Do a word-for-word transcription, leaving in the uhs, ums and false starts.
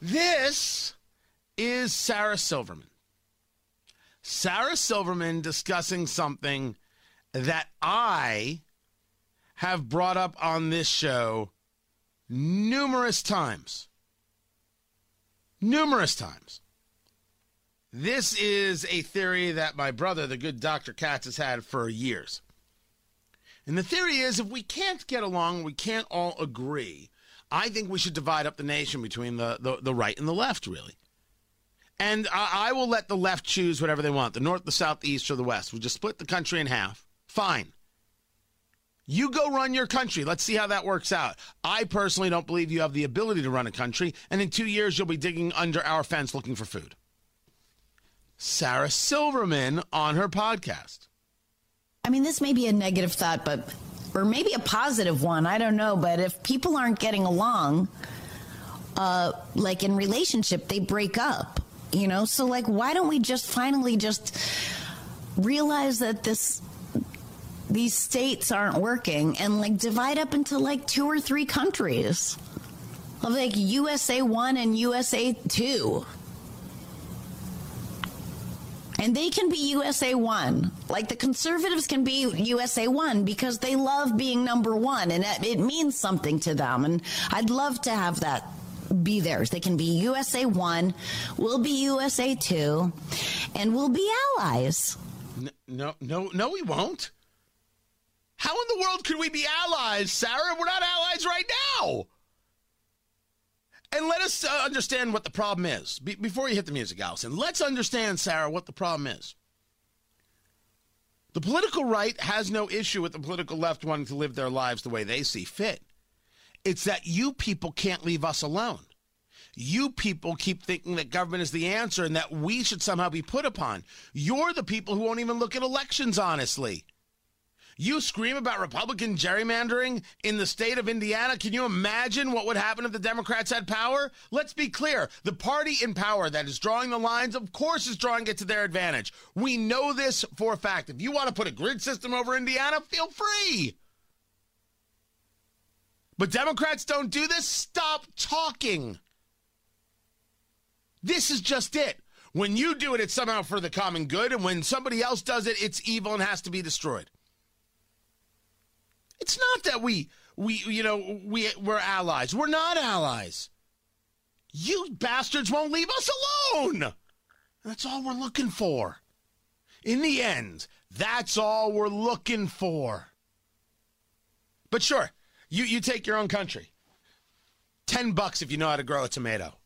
This is Sarah Silverman. Sarah Silverman discussing something that I have brought up on this show numerous times. Numerous times. This is a theory that my brother, the good Doctor Katz, has had for years. And the theory is, if we can't get along, we can't all agree, I think we should divide up the nation between the, the, the right and the left, really. And I, I will let the left choose whatever they want, the north, the south, the east, or the west. We'll just split the country in half. Fine. You go run your country. Let's see how that works out. I personally don't believe you have the ability to run a country, and in two years you'll be digging under our fence looking for food. Sarah Silverman on her podcast. I mean, this may be a negative thought, but or maybe a positive one. I don't know. But if people aren't getting along, uh, like in relationship, they break up, you know. So, like, why don't we just finally just realize that this these states aren't working and, like, divide up into, like, two or three countries of, like, U S A one and U S A two. And they can be U S A one. Like, the conservatives can be U S A one because they love being number one, and it means something to them. And I'd love to have that be theirs. They can be U S A one, we'll be U S A two, and we'll be allies. No, no, no, no, we won't. How in the world could we be allies, Sarah? We're not allies right now. And let us uh, understand what the problem is. Be- before you hit the music, Allison, let's understand, Sarah, what the problem is. The political right has no issue with the political left wanting to live their lives the way they see fit. It's that you people can't leave us alone. You people keep thinking that government is the answer and that we should somehow be put upon. You're the people who won't even look at elections, honestly. You scream about Republican gerrymandering in the state of Indiana. Can you imagine what would happen if the Democrats had power? Let's be clear. The party in power that is drawing the lines, of course, is drawing it to their advantage. We know this for a fact. If you want to put a grid system over Indiana, feel free. But Democrats don't do this. Stop talking. This is just it. When you do it, it's somehow for the common good. And when somebody else does it, it's evil and has to be destroyed. It's not that we, we you know, we, we're allies. We're not allies. You bastards won't leave us alone. That's all we're looking for. In the end, that's all we're looking for. But sure, you, you take your own country. Ten bucks if you know how to grow a tomato.